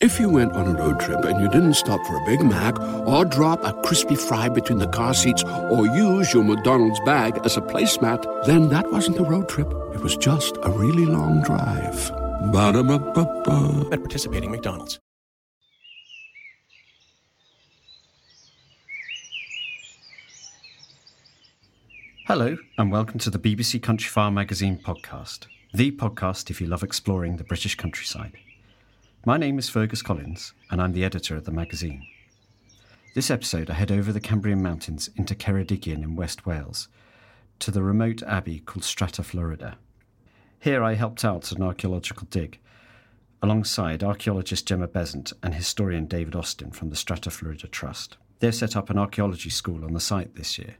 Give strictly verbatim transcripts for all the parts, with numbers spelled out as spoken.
If you went on a road trip and you didn't stop for a Big Mac or drop a crispy fry between the car seats or use your McDonald's bag as a placemat, then that wasn't a road trip. It was just a really long drive. Ba-da-ba-ba-ba. At participating McDonald's. Hello, and welcome to the B B C Countryfile magazine podcast. The podcast if you love exploring the British countryside. My name is Fergus Collins, and I'm the editor of the magazine. This episode, I head over the Cambrian Mountains into Ceredigion in West Wales, to the remote abbey called Strata Florida. Here I helped out an archaeological dig, alongside archaeologist Gemma Besant and historian David Austin from the Strata Florida Trust. They've set up an archaeology school on the site this year.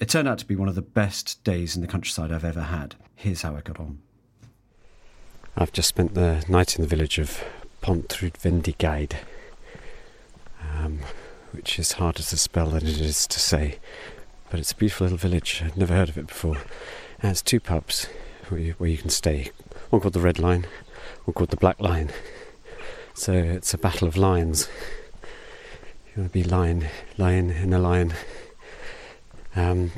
It turned out to be one of the best days in the countryside I've ever had. Here's how I got on. I've just spent the night in the village of Pont Reed Vendigeide, um, which is harder to spell than it is to say, but it's a beautiful little village. I'd never heard of it before. And it's two pubs where you, where you can stay, one called the Red Line, one called the Black Line. So it's a battle of lions. You want to be lion, lion in a lion. Um,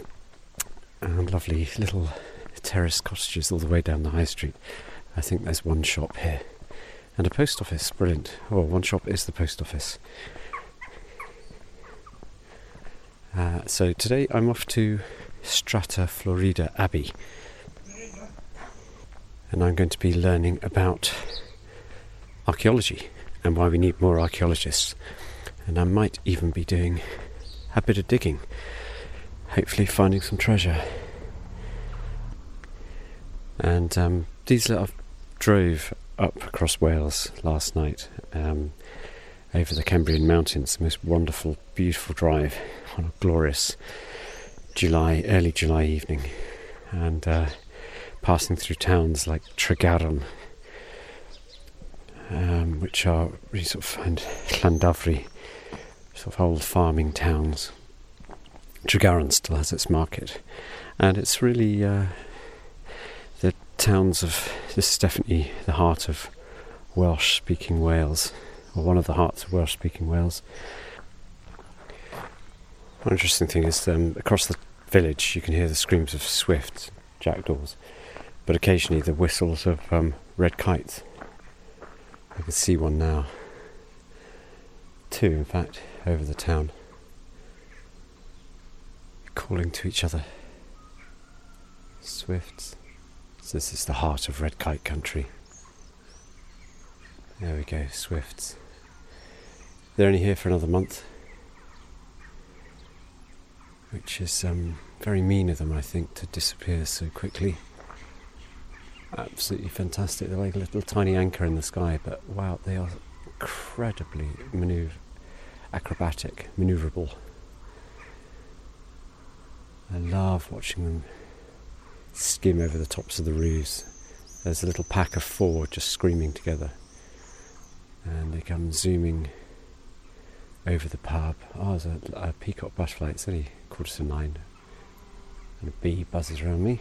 and lovely little terrace cottages all the way down the high street. I think there's one shop here. And a post office, brilliant. Oh, one shop is the post office. Uh, so today I'm off to Strata Florida Abbey. And I'm going to be learning about archaeology and why we need more archaeologists. And I might even be doing a bit of digging. Hopefully finding some treasure. And um, these little... drove up across Wales last night um, over the Cambrian Mountains, the most wonderful, beautiful drive on a glorious July, early July evening, and uh, passing through towns like Tregaron, um, which are really sort of, and Llandovery, sort of old farming towns. Tregaron still has its market, and it's really... Uh, towns of this is definitely the heart of Welsh speaking Wales, or one of the hearts of Welsh speaking Wales. One interesting thing is um, across the village you can hear the screams of swifts, jackdaws, but occasionally the whistles of um, red kites. I can see one now, two in fact, over the town, calling to each other. Swifts. This is the heart of red kite country. There we go, swifts. They're only here for another month, which is um, very mean of them, I think, to disappear so quickly. Absolutely fantastic. They're like a little tiny anchor in the sky, but wow, they are incredibly maneuver, acrobatic, manoeuvrable. I love watching them skim over the tops of the roofs. There's a little pack of four just screaming together, and They come zooming over the pub. Oh, there's a, a peacock butterfly. It's only quarter to nine. And a bee buzzes around me.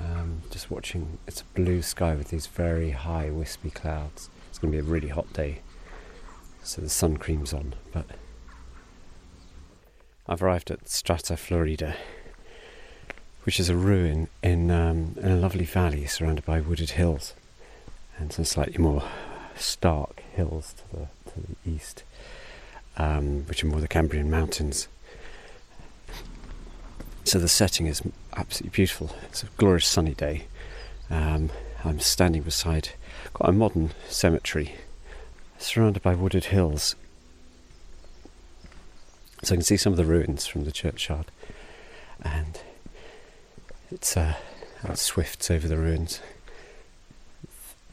Um, just watching. It's a blue sky with these very high wispy clouds. It's going to be a really hot day. So the sun cream's on. But I've arrived at Strata Florida, which is a ruin in, um, in a lovely valley surrounded by wooded hills and some slightly more stark hills to the, to the east, um, which are more the Cambrian Mountains. So the setting is absolutely beautiful. It's a glorious sunny day. Um, I'm standing beside quite a modern cemetery surrounded by wooded hills. So I can see some of the ruins from the churchyard, and it's uh, it swifts over the ruins.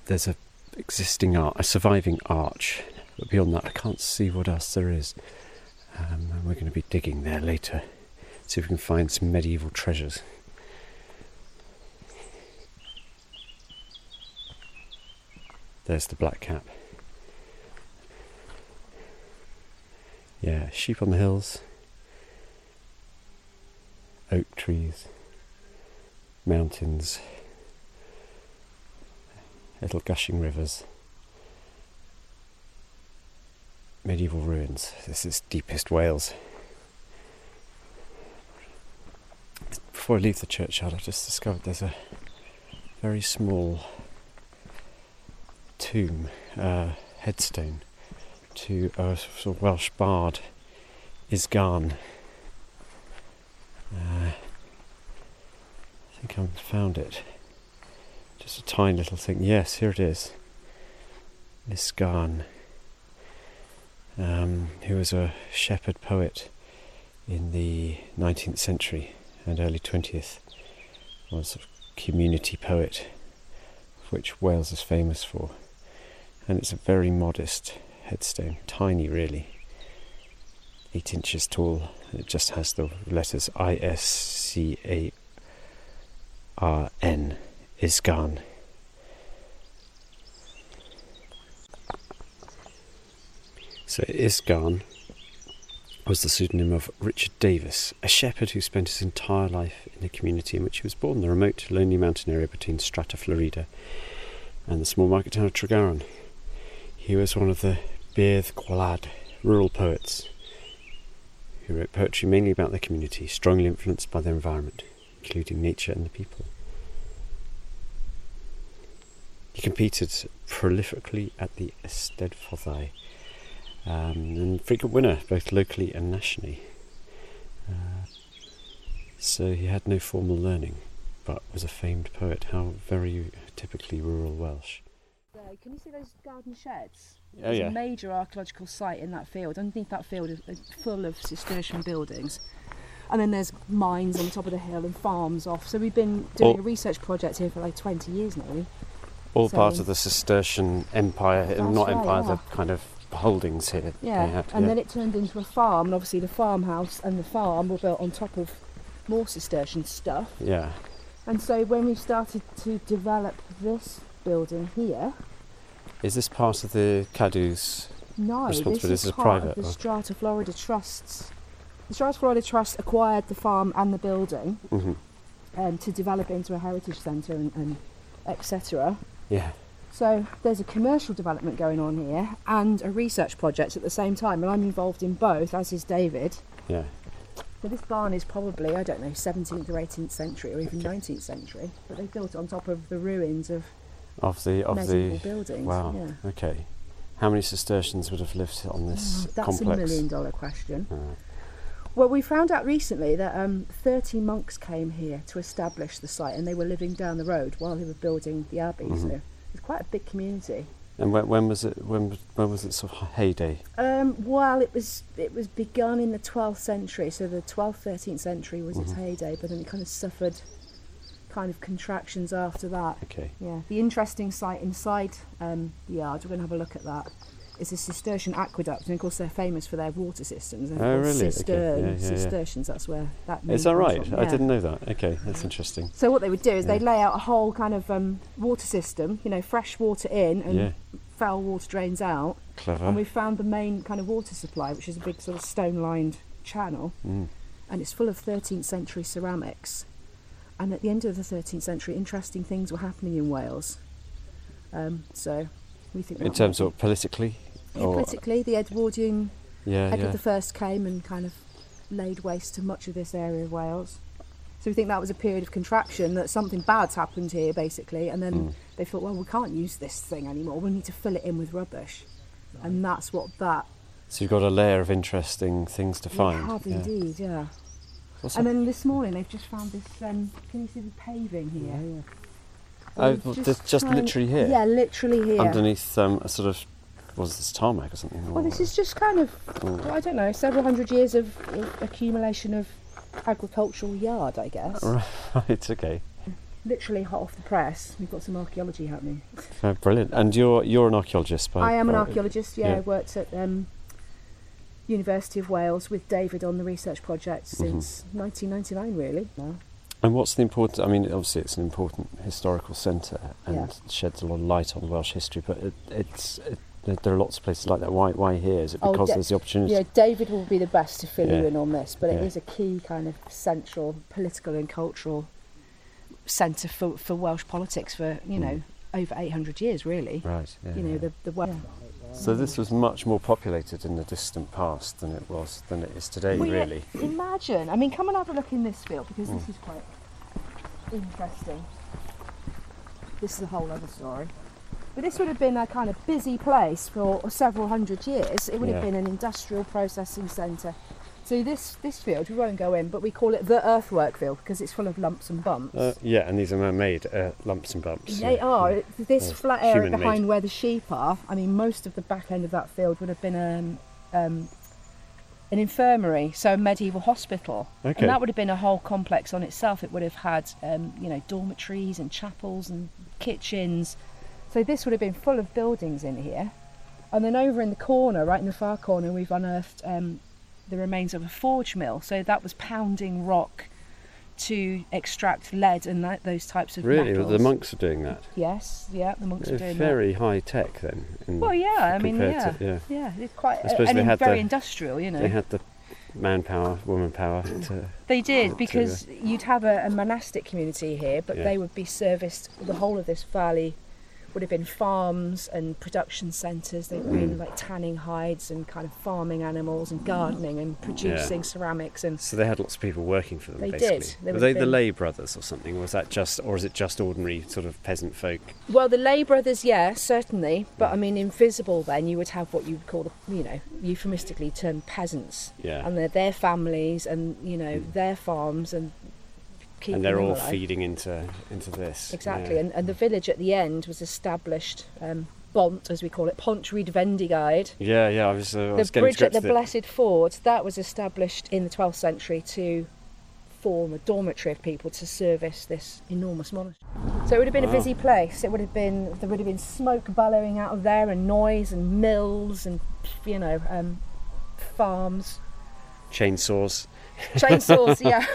There's a existing arch, a surviving arch, but beyond that I can't see what else there is. Um, and we're going to be digging there later, see if we can find some medieval treasures. There's the black cap. Yeah, sheep on the hills, oak trees, mountains, little gushing rivers, medieval ruins. This is deepest Wales. Before I leave the churchyard, I've just discovered there's a very small tomb, uh, headstone, to a sort of Welsh bard, Isgarn. Uh, I think I've found it. Just a tiny little thing. Yes, here it is. Isgarn, um, who was a shepherd poet in the nineteenth century and early twentieth. Was a community poet, which Wales is famous for. And it's a very modest headstone, tiny really, eight inches tall. It just has the letters I S C A R N, Isgarn. So Isgarn was the pseudonym of Richard Davis, a shepherd who spent his entire life in the community in which he was born, the remote, lonely mountain area between Strata Florida and the small market town of Tregaron. He was one of the Beirdd Gwlad rural poets who wrote poetry mainly about their community, strongly influenced by their environment, including nature and the people. He competed prolifically at the Eisteddfodau, um, and frequent winner both locally and nationally. Uh, so he had no formal learning, but was a famed poet. How very typically rural Welsh. Can you see those garden sheds? Oh, There's yeah. a major archaeological site in that field. Underneath that field is full of Cistercian buildings. And then there's mines on the top of the hill and farms off. So we've been doing all, a research project here for like twenty years now. All so, part of the Cistercian empire, not right, empire, yeah. the kind of holdings here. Yeah, had, and yeah. then it turned into a farm. And obviously the farmhouse and the farm were built on top of more Cistercian stuff. Yeah. And so when we started to develop this building here... Is this part of the Cadw's no, responsibility? This is, this is part private. Of the Strata Florida Trust's. The Strata Florida Trust acquired the farm and the building mm-hmm. um, to develop it into a heritage centre and, and et cetera. Yeah. So there's a commercial development going on here and a research project at the same time, and I'm involved in both, as is David. Yeah. So this barn is probably, I don't know, seventeenth or eighteenth century or even okay. nineteenth century, but they built it on top of the ruins of. Of the of medieval the buildings. Wow. Yeah. Okay. How many Cistercians would have lived on this oh, that's complex? That's a million-dollar question. Right. Well, we found out recently that um, thirty monks came here to establish the site, and they were living down the road while they were building the abbey. Mm-hmm. So it's quite a big community. And when, when was it? When when was it sort of heyday? Um, well, it was it was begun in the twelfth century. So the twelfth, thirteenth century was mm-hmm. its heyday, but then it kind of suffered. Kind of contractions after that. Okay. Yeah. The interesting site inside um, the yard, we're going to have a look at that. It's a Cistercian aqueduct, and of course they're famous for their water systems. They're oh, really? Cistern, okay. yeah, yeah, Cistercians. Yeah. That's where that. Is that right? From. I yeah. didn't know that. Okay, that's interesting. So what they would do is yeah. they lay out a whole kind of um, water system, you know, fresh water in and yeah. foul water drains out. Clever. And we found the main kind of water supply, which is a big sort of stone-lined channel, mm. and it's full of thirteenth century ceramics. And at the end of the thirteenth century, interesting things were happening in Wales. Um, so we think in terms of politically, yeah, or politically, the Edwardian yeah, Edward yeah. the First came and kind of laid waste to much of this area of Wales. So we think that was a period of contraction, that something bad's happened here, basically, and then mm. they thought, well, we can't use this thing anymore, we need to fill it in with rubbish. Right. And that's what that... So you've got a layer of interesting things to find. We have yeah. indeed, yeah. Awesome. And then this morning they've just found this, um, can you see the paving here? Yeah, yeah. Oh, just, just, just literally here? Yeah, literally here. Underneath um, a sort of, what is this, tarmac or something? Well, or this is just kind of, well, I don't know, several hundred years of, of accumulation of agricultural yard, I guess. Right, okay. Literally hot off the press. We've got some archaeology happening. Oh, brilliant. And you're you're an archaeologist? By, I am an archaeologist, yeah. yeah. I worked at um, University of Wales with David on the research project since mm-hmm. nineteen ninety-nine, really. Yeah. And what's the important, I mean, obviously it's an important historical centre and yeah. sheds a lot of light on Welsh history, but it, it's... It, there are lots of places like that. Why Why here? Is it because oh, da- there's the opportunity? Yeah, David will be the best to fill yeah. you in on this, but it yeah. is a key kind of central political and cultural centre for, for Welsh politics for, you mm. know, over eight hundred years, really. Right, yeah. You know, the... the Welsh yeah. So this was much more populated in the distant past than it was, than it is today, well, really. Yeah, imagine. I mean, come and have a look in this field, because mm. this is quite interesting. This is a whole other story. But this would have been a kind of busy place for several hundred years. It would yeah. have been an industrial processing centre. So this, this field, we won't go in, but we call it the earthwork field because it's full of lumps and bumps. Uh, yeah, and these are man-made uh, lumps and bumps. They yeah. are. Yeah. This yeah. flat area behind where the sheep are, I mean, most of the back end of that field would have been um, um, an infirmary, so a medieval hospital. Okay. And that would have been a whole complex on itself. It would have had, um, you know, dormitories and chapels and kitchens. So this would have been full of buildings in here. And then over in the corner, right in the far corner, we've unearthed um, the remains of a forge mill. So that was pounding rock to extract lead and that, those types of really? metals. Really? Well, the monks are doing that? Yes, yeah, the monks They're are doing very that. Very high tech then. In well, yeah, I mean, yeah. To, yeah. yeah, it's quite, I and they very the, industrial, you know. They had the manpower, woman power. To, they did, because to, uh, you'd have a, a monastic community here, but yeah. they would be serviced, the whole of this valley would have been farms and production centres. They've been mm. like tanning hides and kind of farming animals and gardening and producing yeah. ceramics. And so they had lots of people working for them. They basically. did. They were they been... the lay brothers or something? Or was that just, or is it just ordinary sort of peasant folk? Well, the lay brothers, yeah, certainly. But I mean, invisible. Then you would have what you would call, the, you know, euphemistically termed peasants. Yeah. And they're their families, and you know mm. their farms and. And they're all alive. feeding into into this. Exactly, yeah. and, and the village at the end was established, um, Bont, as we call it, Pont Reed Vendigeide. Yeah, yeah, I was, uh, I was getting to grips with it. The bridge at the Blessed Ford, that was established in the twelfth century to form a dormitory of people to service this enormous monastery. So it would have been wow. a busy place. It would have been, there would have been smoke bellowing out of there and noise and mills and, you know, um, farms. Chainsaws. Chainsaws, yeah.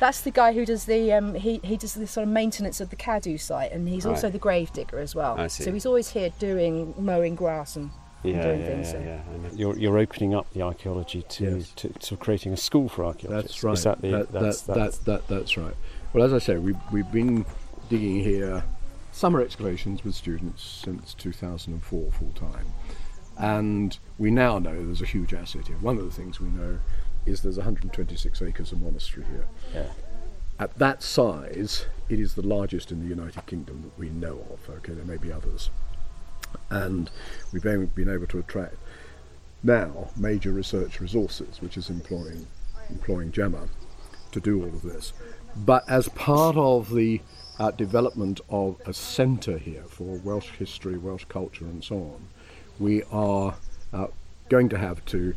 That's the guy who does the um, he he does the sort of maintenance of the Cadw site, and he's right. also the grave digger as well. I see. So he's always here doing mowing grass and, yeah, and doing yeah, things. Yeah, so. yeah. You're you're opening up the archaeology to, yes. to to creating a school for archaeologists. That's right. Is that the, that, that's, that, that's, that, that, that's right. Well, as I say, we we've been digging here summer excavations with students since two thousand four full time, and we now know there's a huge asset here. One of the things we know. Is there's one hundred twenty-six acres of monastery here. Yeah. At that size, it is the largest in the United Kingdom that we know of. Okay, there may be others. And we've been able to attract now major research resources, which is employing, employing Gemma to do all of this. But as part of the uh, development of a centre here for Welsh history, Welsh culture and so on, we are uh, going to have to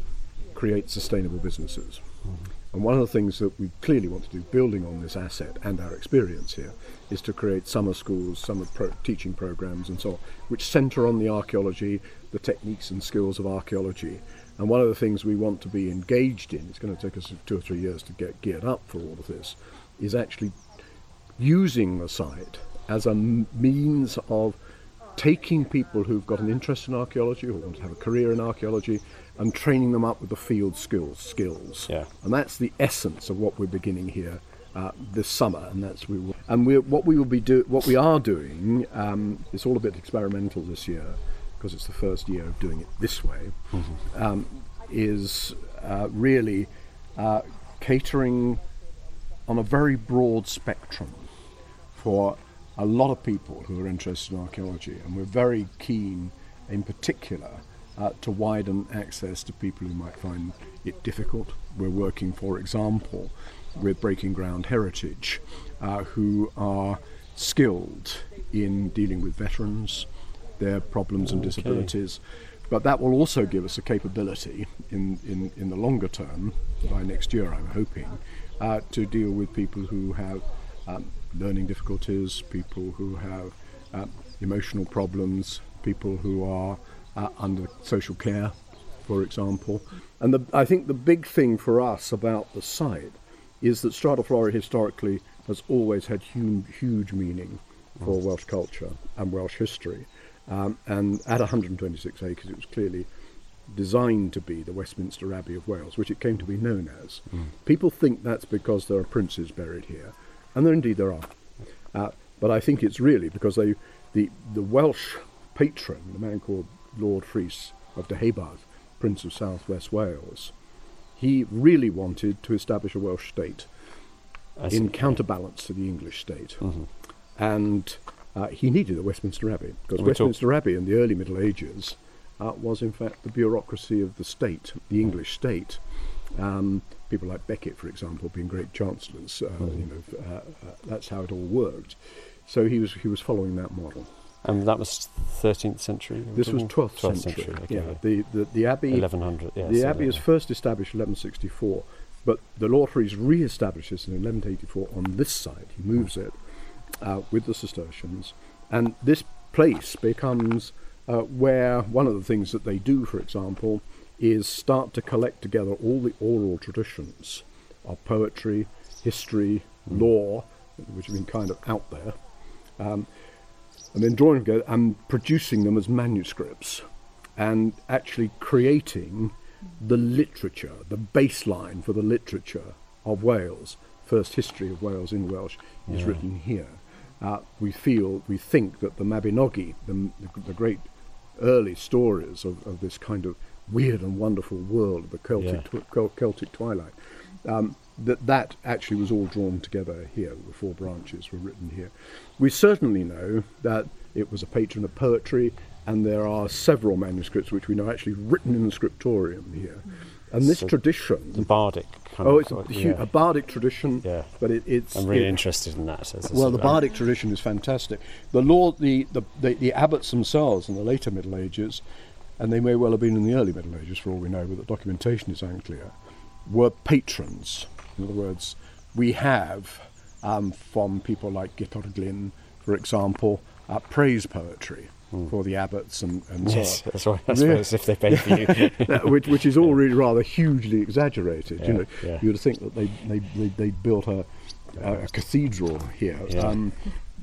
create sustainable businesses. Mm-hmm. And one of the things that we clearly want to do, building on this asset and our experience here, is to create summer schools, summer pro- teaching programs and so on, which centre on the archaeology, the techniques and skills of archaeology. And one of the things we want to be engaged in, it's going to take us two or three years to get geared up for all of this, is actually using the site as a means of taking people who've got an interest in archaeology or want to have a career in archaeology and training them up with the field skills. skills. Yeah. And that's the essence of what we're beginning here uh, this summer. And that's we will, and we're, what we will be do, what we are doing, um, it's all a bit experimental this year because it's the first year of doing it this way, mm-hmm. um, is uh, really uh, catering on a very broad spectrum for a lot of people who are interested in archaeology, and we're very keen in particular uh, to widen access to people who might find it difficult. We're working, for example, with Breaking Ground Heritage, uh, who are skilled in dealing with veterans, their problems and okay. disabilities, but that will also give us a capability in, in, in the longer term, by next year I'm hoping, uh, to deal with people who have um, learning difficulties, people who have uh, emotional problems, people who are uh, under social care, for example. And the, I think the big thing for us about the site is that Strata Florida historically has always had huge, huge meaning for Welsh culture and Welsh history. Um, and at one hundred twenty-six acres, it was clearly designed to be the Westminster Abbey of Wales, which it came to be known as. Mm. People think that's because there are princes buried here. And there, indeed there are. Uh, but I think it's really because they, the, the Welsh patron, the man called Lord Freese of Deheubarth, Prince of South West Wales, he really wanted to establish a Welsh state I in see. counterbalance to the English state. Mm-hmm. And uh, he needed a Westminster Abbey, because we Westminster talk- Abbey in the early Middle Ages uh, was in fact the bureaucracy of the state, the English state. Um, people like Becket, for example, being great chancellors, uh, mm. you know, uh, uh, that's how it all worked. So he was he was following that model. And that was thirteenth century? This was twelfth century. twelfth century, okay. Yeah, the, the, the abbey, eleven hundred, yeah. The so abbey is first established in eleven sixty-four, but the Lord Freese re-establishes in eleven eighty-four on this side. He moves it uh, with the Cistercians, and this place becomes uh, where one of the things that they do, for example, is start to collect together all the oral traditions of poetry, history, mm. law, which have been kind of out there, um, and then drawing together and producing them as manuscripts and actually creating the literature, the baseline for the literature of Wales. First history of Wales in Welsh is yeah. written here. Uh, we feel, we think that the Mabinogi, the, the great early stories of, of this kind of weird and wonderful world of the Celtic, yeah. tw- Celtic twilight, um, that that actually was all drawn together here. The four branches were written here. We certainly know that it was a patron of poetry, and there are several manuscripts which we know actually written in the scriptorium here. And this so tradition... The bardic kind oh, of... Oh, it's a, yeah. huge, a bardic tradition, yeah. but it, it's... I'm really it, interested in that. As well, the bardic right. tradition is fantastic. The, Lord, the, the, the, the abbots themselves in the later Middle Ages, and they may well have been in the early Middle Ages for all we know, but the documentation is unclear, were patrons. In other words, we have, um, from people like Gittardglyn, for example, uh, praise poetry mm. for the abbots and, and yes, so on. That's right. That's yeah. as if they paid for you. which, which is all really rather hugely exaggerated. Yeah, you know, yeah. you'd think that they they, they, they built a, a, a cathedral here. Yeah. Um,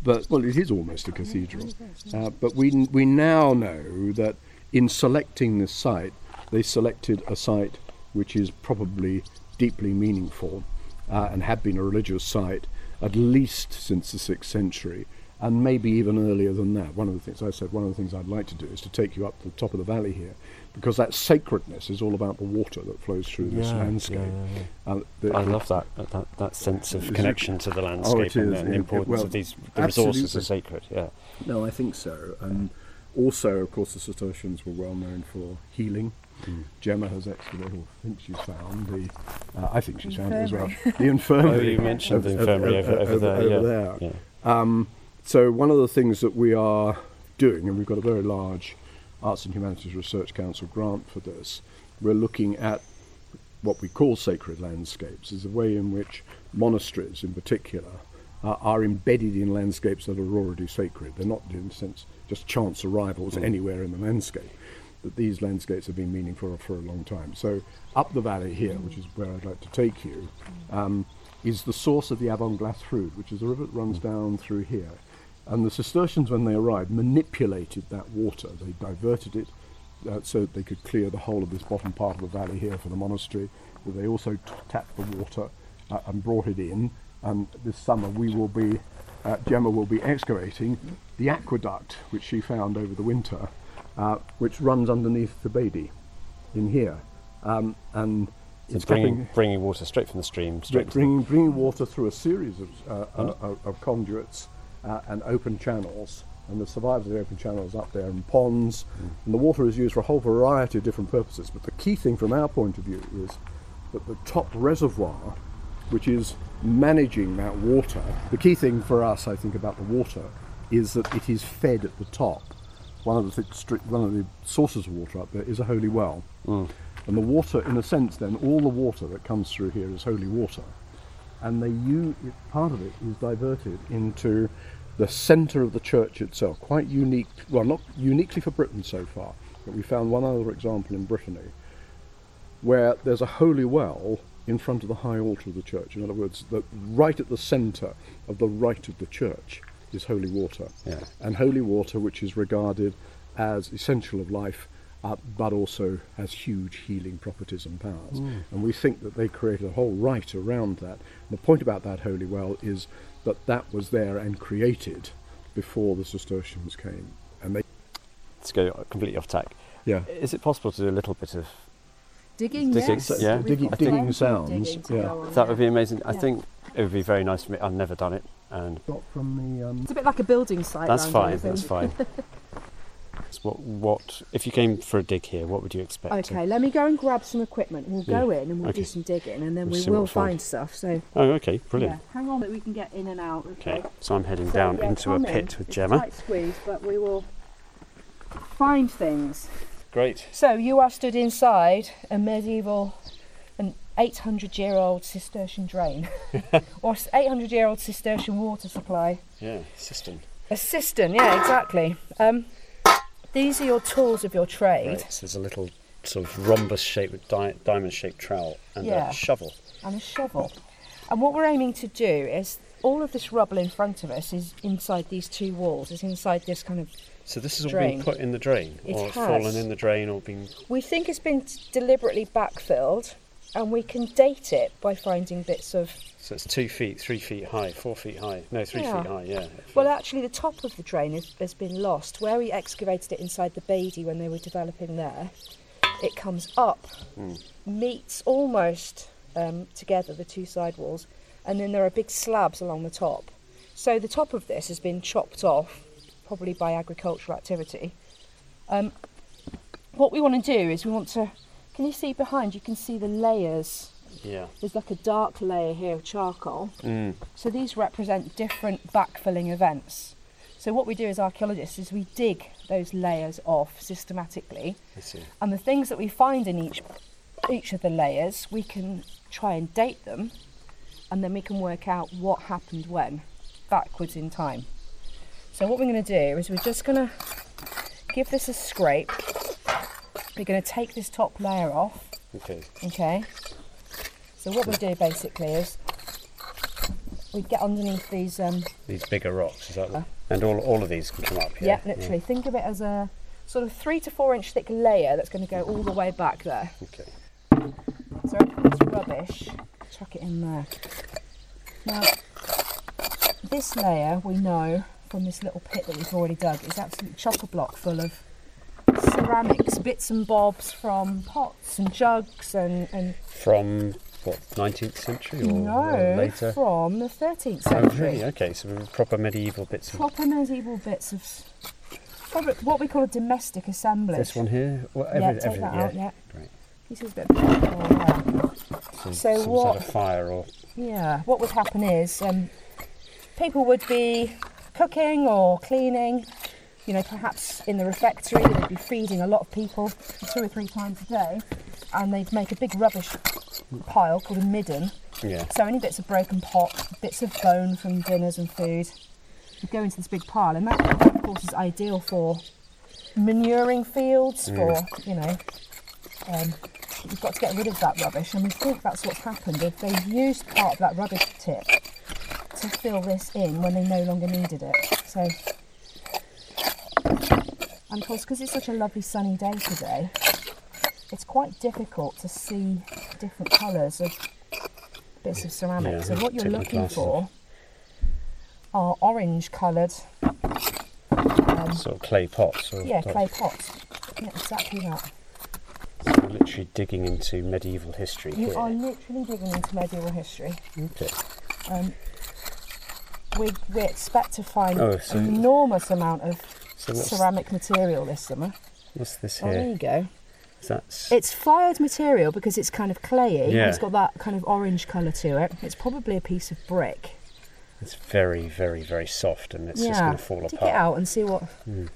but well, it is almost a cathedral. Uh, but we we now know that in selecting this site, they selected a site which is probably deeply meaningful uh, and had been a religious site at least since the sixth century, and maybe even earlier than that. One of the things I said, one of the things I'd like to do is to take you up to the top of the valley here, because that sacredness is all about the water that flows through yeah, this landscape. Yeah, yeah. Uh, the, I love that, that that sense of connection to the landscape oh, and, is, and the yeah, importance well, of these the resources are sacred. Yeah. No, I think so. Um, Also, of course, the Cistercians were well known for healing. Mm. Gemma has actually, or thinks she's found the, uh, I think she's found it as well, the infirmary. Oh, you mentioned of, the infirmary of, over, over, over, over there. Over yeah. there. Yeah. Um, so one of the things that we are doing, and we've got a very large Arts and Humanities Research Council grant for this, we're looking at what we call sacred landscapes, is the way in which monasteries in particular uh, are embedded in landscapes that are already sacred. They're not, in a sense, just chance arrivals mm. anywhere in the landscape, that these landscapes have been meaningful for a long time. So up the valley here, which is where I'd like to take you, um, is the source of the Avon glass Route, which is a river that runs down through here. And the Cistercians, when they arrived, manipulated that water. They diverted it uh, so that they could clear the whole of this bottom part of the valley here for the monastery. But they also t- tapped the water uh, and brought it in. And this summer we will be, uh, Gemma will be excavating the aqueduct, which she found over the winter, uh, which runs underneath the Beirdd in here. Um, and so it's bringing, tapping, bringing water straight from the stream. Straight bringing, the... bringing water through a series of, uh, mm-hmm. of, of conduits uh, and open channels. And the survivors of the open channels up there and ponds. Mm. And the water is used for a whole variety of different purposes. But the key thing from our point of view is that the top reservoir, which is managing that water, the key thing for us, I think, about the water is that it is fed at the top. One of the, th- one of the sources of water up there is a holy well. Mm. And the water, in a sense then, all the water that comes through here is holy water. And they use, part of it is diverted into the centre of the church itself. Quite unique, well, not uniquely for Britain so far, but we found one other example in Brittany where there's a holy well in front of the high altar of the church. In other words, the, right at the centre of the right of the church is holy water. Yeah. And holy water, which is regarded as essential of life, Uh, but also has huge healing properties and powers. Mm. And we think that they created a whole rite around that. And the point about that holy well is that that was there and created before the Cistercians came. And they Let's go completely off tack. Yeah. Is it possible to do a little bit of digging? Digging, yes. yeah. digging, digging sounds. Digging yeah. That would be amazing. Yeah. I think it would be very nice for me. I've never done it. And Got from the, um... It's a bit like a building site. That's fine, that's fine. What, what if you came for a dig here, what would you expect? Okay, to... let me go and grab some equipment. We'll yeah. go in and we'll okay. do some digging and then we'll we will find stuff. So oh, okay, brilliant. Yeah. Hang on, that we can get in and out. Okay, okay. so I'm heading so, down yeah, into a pit in. with Gemma. It's a tight squeeze, but we will find things. Great. So you are stood inside a medieval, an eight hundred year old Cistercian drain, or eight hundred year old Cistercian water supply. Yeah, cistern. A cistern, yeah, exactly. Um, These are your tools of your trade. Right, so there's a little sort of rhombus-shaped, di- diamond-shaped trowel and yeah. a shovel. And a shovel. And what we're aiming to do is, all of this rubble in front of us is inside these two walls, is inside this kind of So this has all been put in the drain? It or has. fallen in the drain or been... We think it's been deliberately backfilled, and we can date it by finding bits of... So it's two feet, three feet high, four feet high. No, three yeah. feet high, yeah. Well, actually, the top of the drain is, has been lost. Where we excavated it inside the Beirdd when they were developing there, it comes up, mm. meets almost um, together, the two side walls, and then there are big slabs along the top. So the top of this has been chopped off, probably by agricultural activity. Um, what we want to do is we want to... Can you see behind? You can see the layers... Yeah. There's like a dark layer here of charcoal. Mm. So these represent different backfilling events. So what we do as archaeologists is we dig those layers off systematically. I see. And the things that we find in each each of the layers, we can try and date them, and then we can work out what happened when, backwards in time. So what we're going to do is we're just going to give this a scrape. We're going to take this top layer off. Okay. Okay. So what we do basically is we get underneath these... Um, these bigger rocks, is that uh, And all all of these can come up here. Yeah, literally. Yeah. Think of it as a sort of three to four inch thick layer that's going to go all the way back there. Okay. So everything's rubbish, chuck it in there. Now, this layer we know from this little pit that we've already dug is absolutely chock-a-block full of ceramics, bits and bobs from pots and jugs and... and from... What, nineteenth century or, no, or later? No, from the thirteenth century. Oh, really? Okay, so proper medieval bits of... Proper medieval bits of... Probably what we call a domestic assemblage. This one here? Well, every, yeah, take every, that yeah. out, yeah. Great. This is a bit... Oh, yeah. Some, so some what, sort of fire or... Yeah, what would happen is um, people would be cooking or cleaning, you know, perhaps in the refectory, they'd be feeding a lot of people two or three times a day, and they'd make a big rubbish... pile called a midden. Yeah. So any bits of broken pot, bits of bone from dinners and food would go into this big pile, and that, of course, is ideal for manuring fields. Mm. For you know, um, you've got to get rid of that rubbish, and we think that's what's happened. If they've used part of that rubbish tip to fill this in when they no longer needed it. So I'm told because it's such a lovely sunny day today, it's quite difficult to see different colours of bits of ceramic. Yeah, so what you're looking for are orange coloured um, sort of clay pots. Or yeah, clay pots. Yeah, exactly that. So you're literally digging into medieval history. You here. are literally digging into medieval history. Okay. Um, we we expect to find oh, so an enormous amount of so ceramic material this summer. What's this here? Oh, there you go. That's... It's fired material because it's kind of clayey. Yeah. It's got that kind of orange colour to it. It's probably a piece of brick. It's very, very, very soft, and it's yeah. just going to fall Take apart. Take it out and see what... Mm.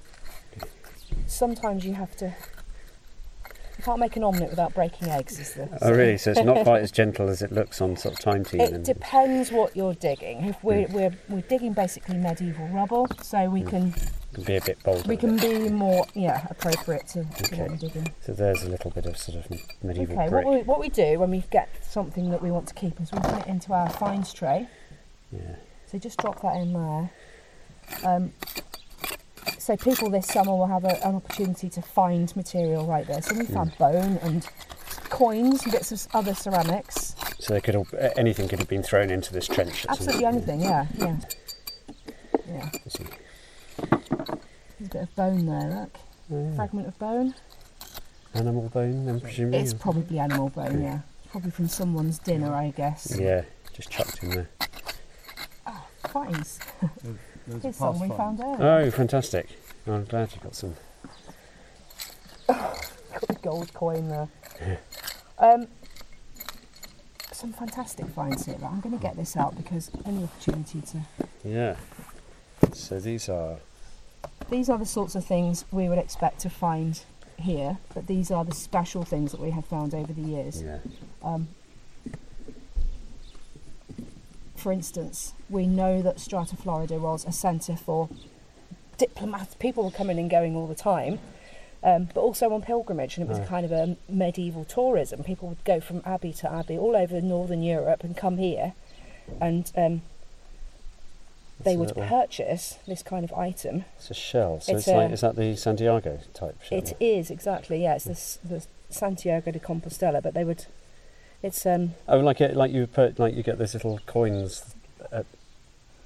Sometimes you have to... You can't make an omelette without breaking eggs, is there? Oh, really? So it's not quite as gentle as it looks on sort of Time Team? It and... depends what you're digging. If we're, mm. we're, we're digging basically medieval rubble, so we mm. can... be a bit bolder. We can be more, yeah, appropriate to, okay. to what we're digging. So there's a little bit of sort of medieval okay, brick. What we, what we do when we get something that we want to keep is we put it into our finds tray. Yeah. So just drop that in there. Um, so people this summer will have a, an opportunity to find material right there. So we found mm. bone and coins and bits of other ceramics. So they could have, anything could have been thrown into this trench. Absolutely anything, yeah, yeah. Yeah. yeah. There's a bit of bone there, look. Oh, yeah. Fragment of bone. Animal bone, I'm presuming? It's probably animal bone, yeah. Probably from someone's dinner, I guess. Yeah, just chucked in there. Oh, fines. Here's some we found earlier. Oh, fantastic. Oh, I'm glad you got some. Got a gold coin there. Yeah. Um, some fantastic finds here, but I'm going to get this out because any opportunity to... Yeah. So these are... These are the sorts of things we would expect to find here, but these are the special things that we have found over the years. Yeah. Um, for instance, we know that Strata Florida was a centre for diplomat people coming and going all the time, um, but also on pilgrimage, and it was right. kind of a medieval tourism. People would go from abbey to abbey all over northern Europe and come here, and... Um, They it's would little, purchase this kind of item. It's a shell, so it's, it's a, like, is that the Santiago type shell? It is, exactly, yeah, it's mm. the, the Santiago de Compostela, but they would, it's... um. Oh, like it, like you put, like you get those little coins, uh,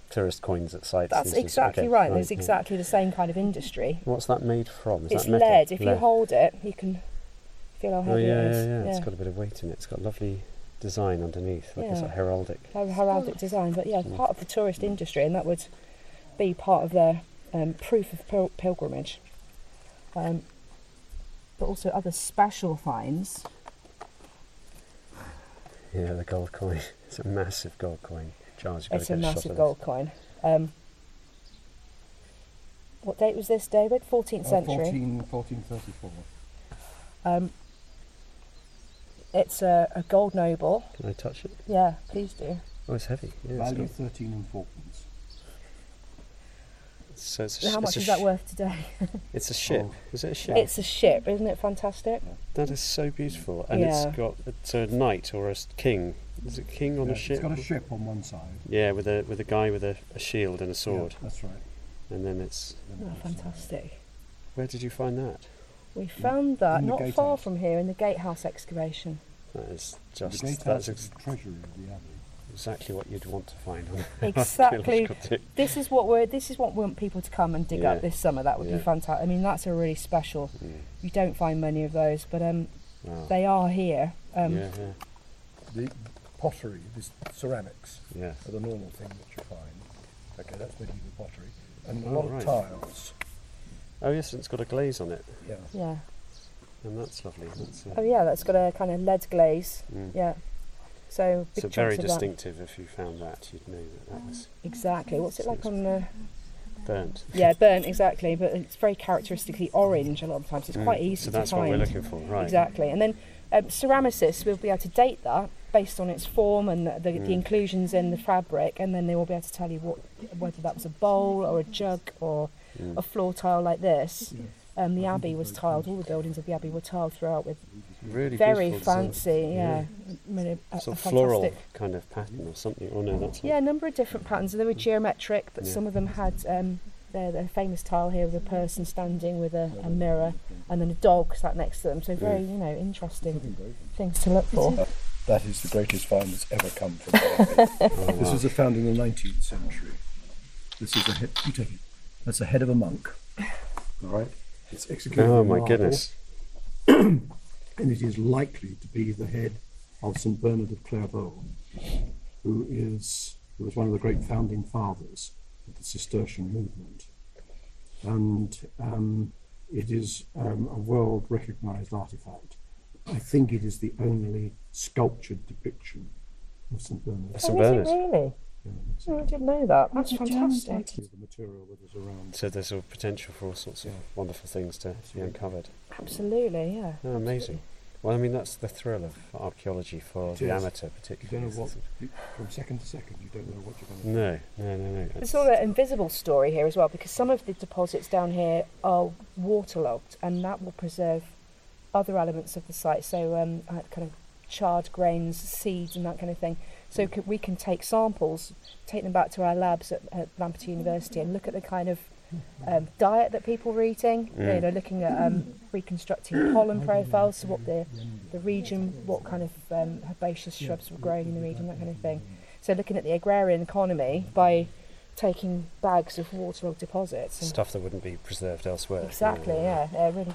tourist coins at sites. That's exactly okay, right, right, there's yeah. exactly the same kind of industry. What's that made from? Is it's that metal? lead, if lead. you hold it, you can feel how heavy oh, yeah, it is. Yeah, yeah, yeah, it's got a bit of weight in it, it's got lovely... design underneath, like yeah. it's a heraldic heraldic design, but yeah, part of the tourist industry, and that would be part of their um, proof of pil- pilgrimage. Um, but also other special finds. Yeah, the gold coin. It's a massive gold coin. Charles, you've got to get a shot of this. It's a massive gold coin. Um, what date was this, David? Fourteenth century. fourteen, fourteen thirty-four Um. It's a, a gold noble. Can I touch it? Yeah, please do. Oh, it's heavy. Yeah, Value it's thirteen and four pence. So it's a sh- How much it's is sh- that worth today? It's a ship. Oh. Is it a ship? It's a ship. Isn't it fantastic? That is so beautiful, and yeah. it's got it's a knight or a king. Is it king on yeah, a ship? It's got a ship on one side. Yeah, with a with a guy with a, a shield and a sword. Yeah, that's right. And then it's. Oh, fantastic. Where did you find that? We found that not gatehouse. far from here in the gatehouse excavation. That is just the that's ex- the treasury of the abbey. Exactly what you'd want to find on exactly. This is what we're this is what we want people to come and dig yeah. up this summer. That would yeah. be fantastic. I mean, that's a really special. Yeah. You don't find many of those, but um, wow. they are here. Um, yeah, yeah. The pottery, this ceramics, yes. are the normal thing that you find. Okay, that's medieval pottery, and oh, a lot right. of tiles. Oh yes, it's got a glaze on it. Yeah. Yeah. And that's lovely. That's oh yeah, that's got a kind of lead glaze. Mm. Yeah. So big so very distinctive. That. If you found that, you'd know that that was exactly. What's it like on the? Uh, burnt. Yeah, burnt exactly. But it's very characteristically orange a lot of times. It's mm. quite easy so to find. So that's what we're looking for, right? Exactly. And then um, ceramicists will be able to date that based on its form and the, the, mm. the inclusions in the fabric, and then they will be able to tell you what whether that was a bowl or a jug or. Mm. A floor tile like this, yes. um, the abbey was tiled. All the buildings of the abbey were tiled throughout with really very fancy, yeah. yeah. A, so a floral kind of pattern or something. Oh no, that's yeah, a number of different patterns. They were geometric, but yeah. some of them had um, the, the famous tile here with a person standing with a, a mirror and then a dog sat next to them. So very, you know, interesting things to look for. That is the greatest find that's ever come from the abbey. Oh, wow. This was a found in the nineteenth century. This is a head. You take it. That's the head of a monk. All right. It's executed. Oh my goodness! And it is likely to be the head of Saint Bernard of Clairvaux, who is who was one of the great founding fathers of the Cistercian movement, and um, it is um, a world-recognised artefact. I think it is the only sculptured depiction of Saint Bernard. Oh, Saint Bernard. Really? Yeah, oh, I didn't know that. That's fantastic. The material that is around. So there's a potential for all sorts of yeah. wonderful things to be uncovered. Absolutely, yeah. Oh, amazing. Absolutely. Well, I mean, that's the thrill of archaeology for it the is. amateur, particularly. You don't know what, from second to second, you don't know what you're going to do. No, no, no, no. There's all that invisible story here as well, because some of the deposits down here are waterlogged, and that will preserve other elements of the site. So, um, kind of charred grains, seeds, and that kind of thing. So c- we can take samples, take them back to our labs at, at Lampeter University and look at the kind of um, diet that people were eating, yeah. you know, looking at um, reconstructing pollen profiles, so what the, the region, what kind of um, herbaceous shrubs were growing in the region, that kind of thing. So looking at the agrarian economy by taking bags of waterlogged deposits. And stuff that wouldn't be preserved elsewhere. Exactly, yeah, yeah really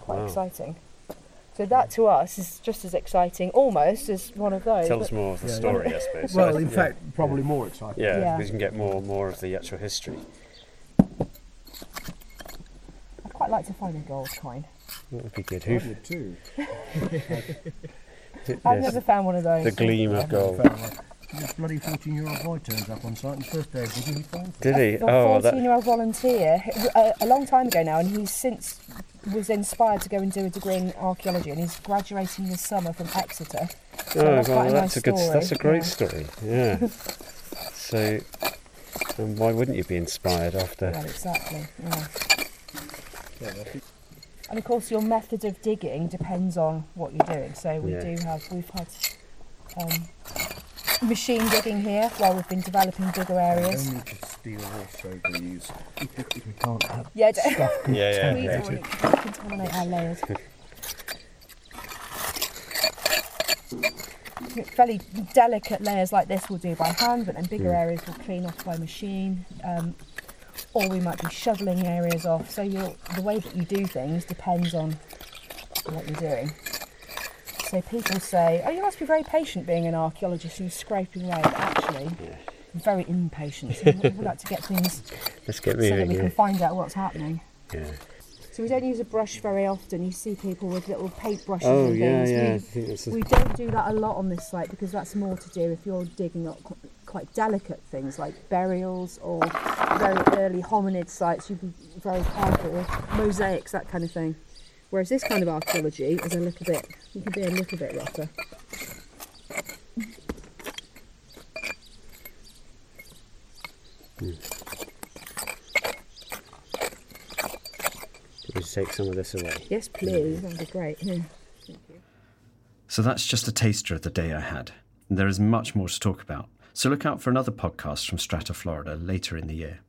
quite wow. exciting. So that to us is just as exciting, almost, as one of those. Tell us more of the yeah, story, yeah. I suppose. Well, so, in yeah. fact, probably yeah. more exciting. Yeah, yeah, we can get more more of the actual history. I'd quite like to find a gold coin. That would be good. Who? I would too. I've never found one of those. The gleam of gold. This bloody fourteen-year-old boy turns up on site on the first day. Did he find it? Did he? Oh, fourteen-year-old volunteer a, a long time ago now, and he's since was inspired to go and do a degree in archaeology, and he's graduating this summer from Exeter. So oh, that's well, quite a that's nice a good. Story. That's a great yeah. story. Yeah. So, and why wouldn't you be inspired after? Yeah, exactly. Yeah. And of course, your method of digging depends on what you're doing. So we yeah. do have. We've had. Um, machine digging here while we've been developing bigger areas. We don't need to steal also the use. We can't have yeah, stuff yeah, yeah, we yeah. don't contaminate our layers. Fairly delicate layers like this we'll do by hand, but then bigger mm. areas we'll clean off by machine, um, or we might be shoveling areas off. So you're, the way that you do things depends on what you're doing. So people say, oh, you must be very patient being an archaeologist and scraping away, but actually, yeah. I'm very impatient. So we like to get things Let's get moving, so that we yeah. can find out what's happening. Yeah. So we don't use a brush very often. You see people with little paintbrushes oh, and yeah, things. Yeah. We, I think that's a... we don't do that a lot on this site because that's more to do if you're digging up quite delicate things like burials or very early hominid sites. You'd be very careful with mosaics, that kind of thing. Whereas this kind of archaeology is a little bit, you can be a little bit rougher. Hmm. Can we take some of this away? Yes, please. That'd be great. Yeah. Thank you. So that's just a taster of the day I had. And there is much more to talk about. So look out for another podcast from Strata Florida later in the year.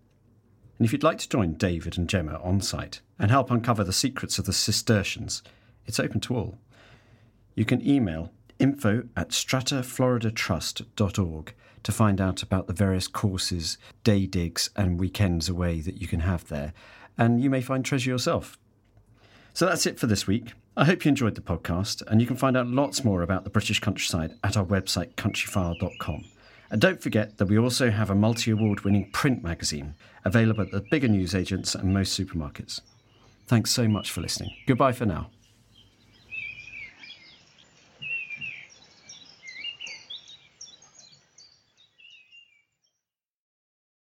And if you'd like to join David and Gemma on site and help uncover the secrets of the Cistercians, it's open to all. You can email info at strata florida trust dot org to find out about the various courses, day digs and weekends away that you can have there, and you may find treasure yourself. So that's it for this week. I hope you enjoyed the podcast, and you can find out lots more about the British countryside at our website countryfile dot com. And don't forget that we also have a multi-award-winning print magazine available at the bigger newsagents and most supermarkets. Thanks so much for listening. Goodbye for now.